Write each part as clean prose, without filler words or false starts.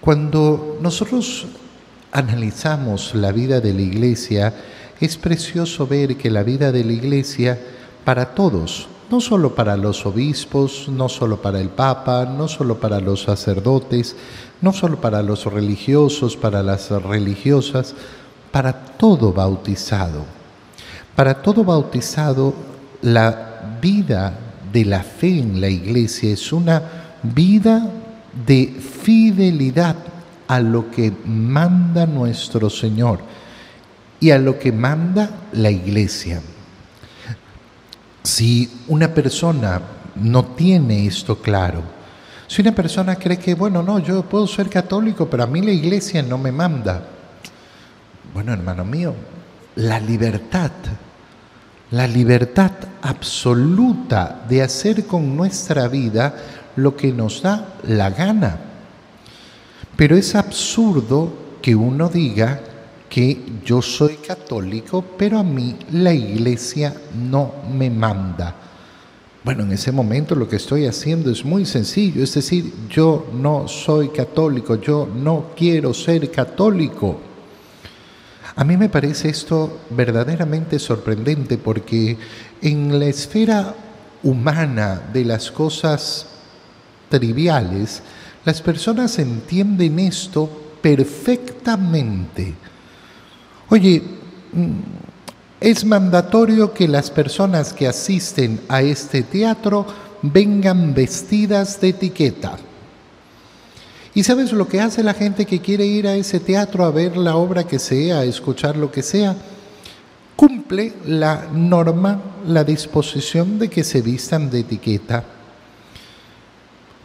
Cuando nosotros analizamos la vida de la Iglesia, es precioso ver que la vida de la Iglesia para todos, no solo para los obispos, no solo para el Papa, no solo para los sacerdotes, no solo para los religiosos, para las religiosas, para todo bautizado, la vida de la fe en la Iglesia es una vida de fidelidad a lo que manda nuestro Señor y a lo que manda la Iglesia. Si una persona no tiene esto claro, si una persona cree que, bueno, no, yo puedo ser católico, pero a mí la Iglesia no me manda. Bueno, hermano mío, la libertad absoluta de hacer con nuestra vida lo que nos da la gana. Pero es absurdo que uno diga que yo soy católico, pero a mí la Iglesia no me manda. Bueno, en ese momento lo que estoy haciendo es muy sencillo, es decir, yo no soy católico, yo no quiero ser católico. A mí me parece esto verdaderamente sorprendente, porque en la esfera humana de las cosas triviales, las personas entienden esto perfectamente. Oye, es mandatorio que las personas que asisten a este teatro vengan vestidas de etiqueta. ¿Y sabes lo que hace la gente que quiere ir a ese teatro a ver la obra que sea, a escuchar lo que sea? Cumple la norma, la disposición de que se vistan de etiqueta.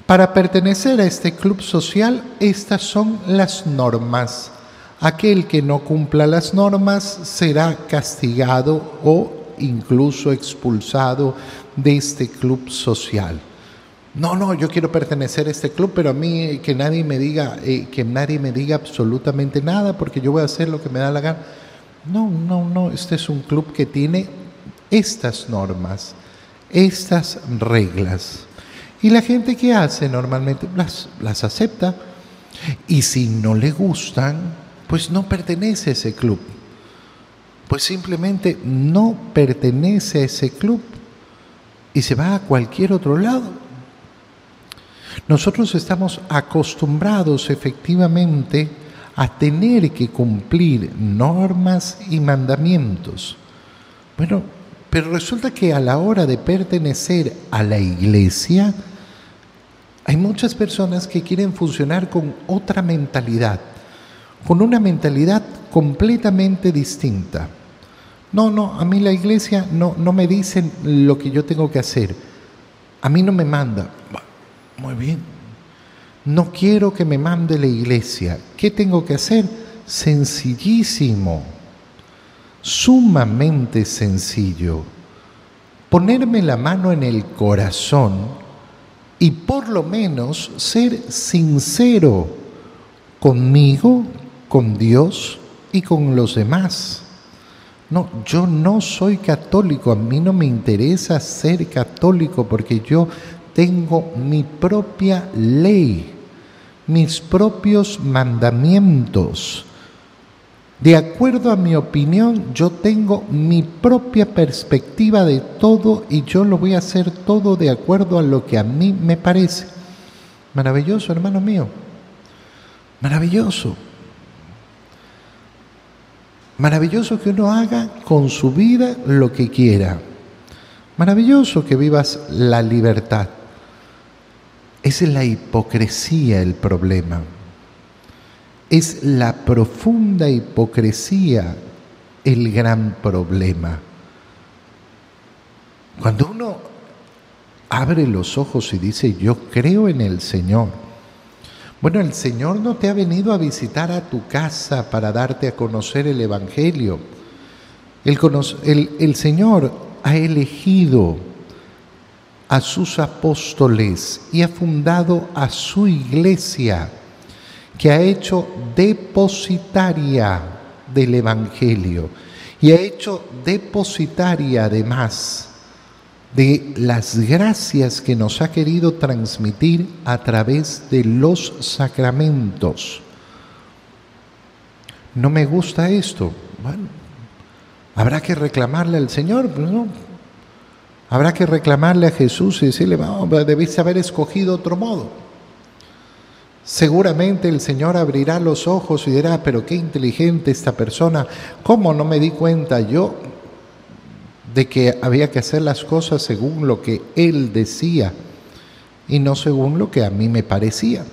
Para pertenecer a este club social, estas son las normas. Aquel que no cumpla las normas será castigado o incluso expulsado de este club social. No, no, yo quiero pertenecer a este club, pero a mí que nadie me diga absolutamente nada, porque yo voy a hacer lo que me da la gana. No, no, no, este es un club que tiene estas normas, estas reglas. Y la gente que hace normalmente las acepta, y si no le gustan, pues no pertenece a ese club. Pues simplemente no pertenece a ese club y se va a cualquier otro lado. Nosotros estamos acostumbrados efectivamente a tener que cumplir normas y mandamientos. Bueno, pero resulta que a la hora de pertenecer a la Iglesia, hay muchas personas que quieren funcionar con otra mentalidad, con una mentalidad completamente distinta. No, no, a mí la Iglesia no me dicen lo que yo tengo que hacer. A mí no me manda. Muy bien, no quiero que me mande la Iglesia. ¿Qué tengo que hacer? Sencillísimo, sumamente sencillo. Ponerme la mano en el corazón y por lo menos ser sincero conmigo, con Dios y con los demás. No, yo no soy católico, a mí no me interesa ser católico porque yo tengo mi propia ley, mis propios mandamientos. De acuerdo a mi opinión, yo tengo mi propia perspectiva de todo y yo lo voy a hacer todo de acuerdo a lo que a mí me parece. Maravilloso, hermano mío. Maravilloso. Maravilloso que uno haga con su vida lo que quiera. Maravilloso que vivas la libertad. Es la hipocresía el problema. Es la profunda hipocresía el gran problema. Cuando uno abre los ojos y dice, yo creo en el Señor. Bueno, el Señor no te ha venido a visitar a tu casa para darte a conocer el Evangelio. El Señor ha elegido a sus apóstoles y ha fundado a su Iglesia, que ha hecho depositaria del Evangelio y ha hecho depositaria además de las gracias que nos ha querido transmitir a través de los sacramentos. No me gusta esto. Bueno, habrá que reclamarle al Señor, ¿no? Habrá que reclamarle a Jesús y decirle, oh, debiste haber escogido otro modo. Seguramente el Señor abrirá los ojos y dirá, pero qué inteligente esta persona, ¿cómo no me di cuenta yo de que había que hacer las cosas según lo que Él decía y no según lo que a mí me parecía?